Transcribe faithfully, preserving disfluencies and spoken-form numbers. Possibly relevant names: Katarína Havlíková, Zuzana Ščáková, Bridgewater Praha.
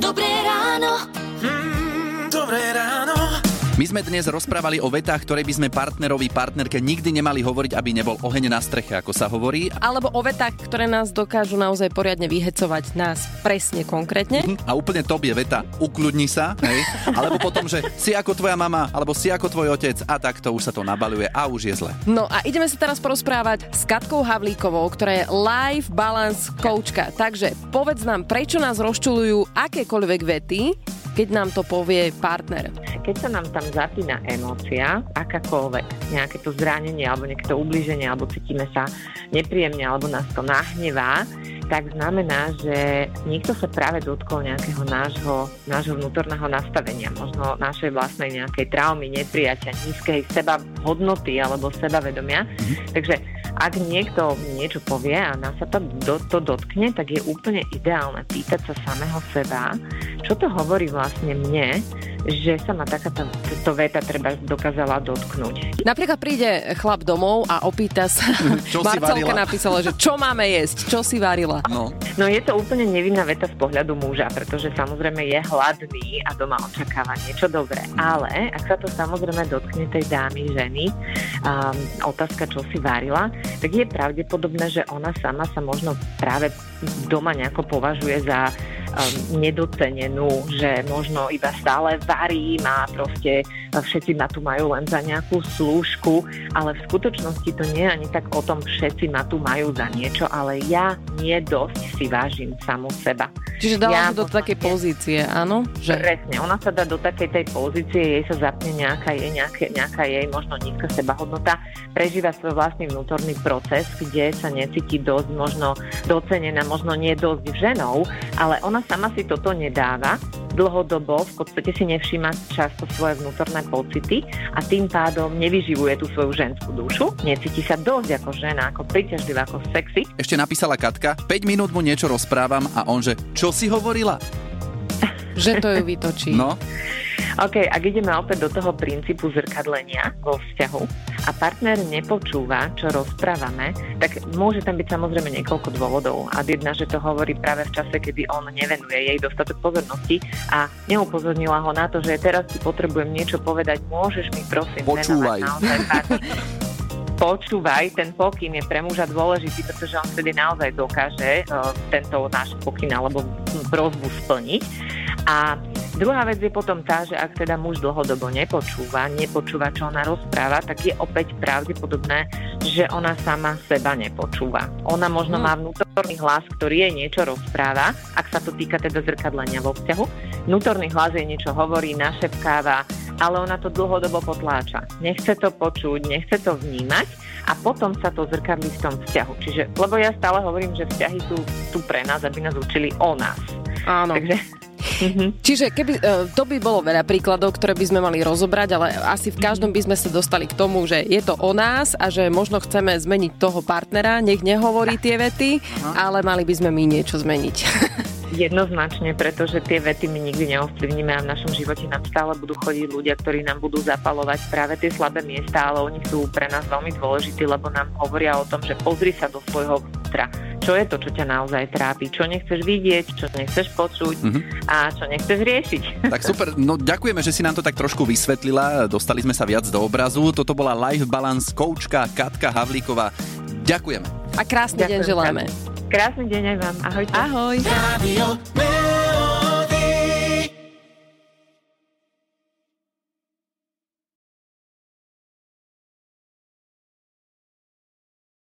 Dobré ráno. Mm, dobré ráno. My sme dnes rozprávali o vetách, ktoré by sme partnerovi, partnerke nikdy nemali hovoriť, aby nebol oheň na streche, ako sa hovorí. Alebo o vetách, ktoré nás dokážu naozaj poriadne vyhecovať, nás presne konkrétne. A úplne top je veta, ukľudni sa, hej. Alebo potom, že si ako tvoja mama, alebo si ako tvoj otec a takto už sa to nabaľuje a už je zle. No a ideme sa teraz porozprávať s Katkou Havlíkovou, ktorá je Life Balance Coachka. Takže povedz nám, prečo nás rozčuľujú akékoľvek vety, keď nám to povie partner. Keď sa nám tam zapína emócia, akákoľvek, nejaké to zranenie alebo nejaké to ublíženie, alebo cítime sa nepríjemne, alebo nás to nahnevá, tak znamená, že niekto sa práve dotkol nejakého nášho, nášho vnútorného nastavenia, možno našej vlastnej nejakej traumy, neprijatia, nízkej sebahodnoty alebo sebavedomia. Takže ak niekto niečo povie a nás sa to, do, to dotkne, tak je úplne ideálne pýtať sa samého seba, čo to hovorí vlastne mne, že sa ma takáto veta treba dokázala dotknúť. Napríklad príde chlap domov a opýta sa, Marcelka napísala, že čo máme jesť, čo si varila. No. no je to úplne nevinná veta z pohľadu muža, pretože samozrejme je hladný a doma očakáva niečo dobré. Ale ak sa to samozrejme dotkne tej dámy, ženy, um, otázka, čo si varila, tak je pravdepodobné, že ona sama sa možno práve doma nejako považuje za um, nedocenenú, že možno iba stále varí, má proste, všetci ma tu majú len za nejakú slúžku, ale v skutočnosti to nie je ani tak o tom, všetci ma tu majú za niečo, ale ja nie dosť si vážim samú seba. Čiže dala ja sa do takej pozície, áno? Že... Presne, ona sa dá do takej tej pozície, jej sa zapne nejaká jej, nejaká, nejaká jej možno nízka sebahodnota, prežíva svoj vlastný vnútorný proces, kde sa necíti dosť možno docenená, možno nie dosť ženou, ale ona sama si toto nedáva, dlhodobo v podstate si nevšíma často svoje vnútorné pocity a tým pádom nevyživuje tú svoju ženskú dušu, necíti sa dosť ako žena, ako príťažlivá, ako sexy. Ešte napísala Katka, päť minút mu niečo rozprávam a on že, čo si hovorila? Že to ju vytočí. No. OK, ak ideme opäť do toho princípu zrkadlenia vo vzťahu a partner nepočúva, čo rozprávame, tak môže tam byť samozrejme niekoľko dôvodov. A jedna, že to hovorí práve v čase, kedy on nevenuje jej dostatok pozornosti a neupozornila ho na to, že teraz ti potrebujem niečo povedať, môžeš mi prosím venovať naozaj pár minút. Počúvaj, ten pokyn je pre muža dôležitý, pretože on vtedy naozaj dokáže uh, tento náš pokyn alebo prosbu splniť. A druhá vec je potom tá, že ak teda muž dlhodobo nepočúva, nepočúva, čo ona rozpráva, tak je opäť pravdepodobné, že ona sama seba nepočúva. Ona možno hmm. má vnútorný hlas, ktorý jej niečo rozpráva, ak sa to týka teda zrkadlenia vo vzťahu. Vnútorný hlas jej niečo hovorí, našepkáva, ale ona to dlhodobo potláča. Nechce to počuť, nechce to vnímať a potom sa to zrkadlí v tom vzťahu. Čiže, lebo ja stále hovorím, že vzťahy sú tu pre nás, aby nás učili o nás. Áno. Takže... Mm-hmm. Čiže keby, to by bolo veľa príkladov, ktoré by sme mali rozobrať, ale asi v každom by sme sa dostali k tomu, že je to o nás a že možno chceme zmeniť toho partnera, nech nehovorí tie vety, ale mali by sme my niečo zmeniť. Jednoznačne, pretože tie vety my nikdy neovplyvníme a v našom živote nám stále budú chodiť ľudia, ktorí nám budú zapaľovať práve tie slabé miesta, ale oni sú pre nás veľmi dôležití, lebo nám hovoria o tom, že pozri sa do svojho vnútra. Čo je to, čo ťa naozaj trápi, čo nechceš vidieť, čo nechceš počuť mm-hmm. a čo nechceš riešiť. Tak super, no ďakujeme, že si nám to tak trošku vysvetlila, dostali sme sa viac do obrazu. Toto bola Life Balance Coachka Katka Havlíková. Ďakujeme. A krásny Ďakujem. deň želáme. Krásny deň aj vám, ahojte. Ahoj.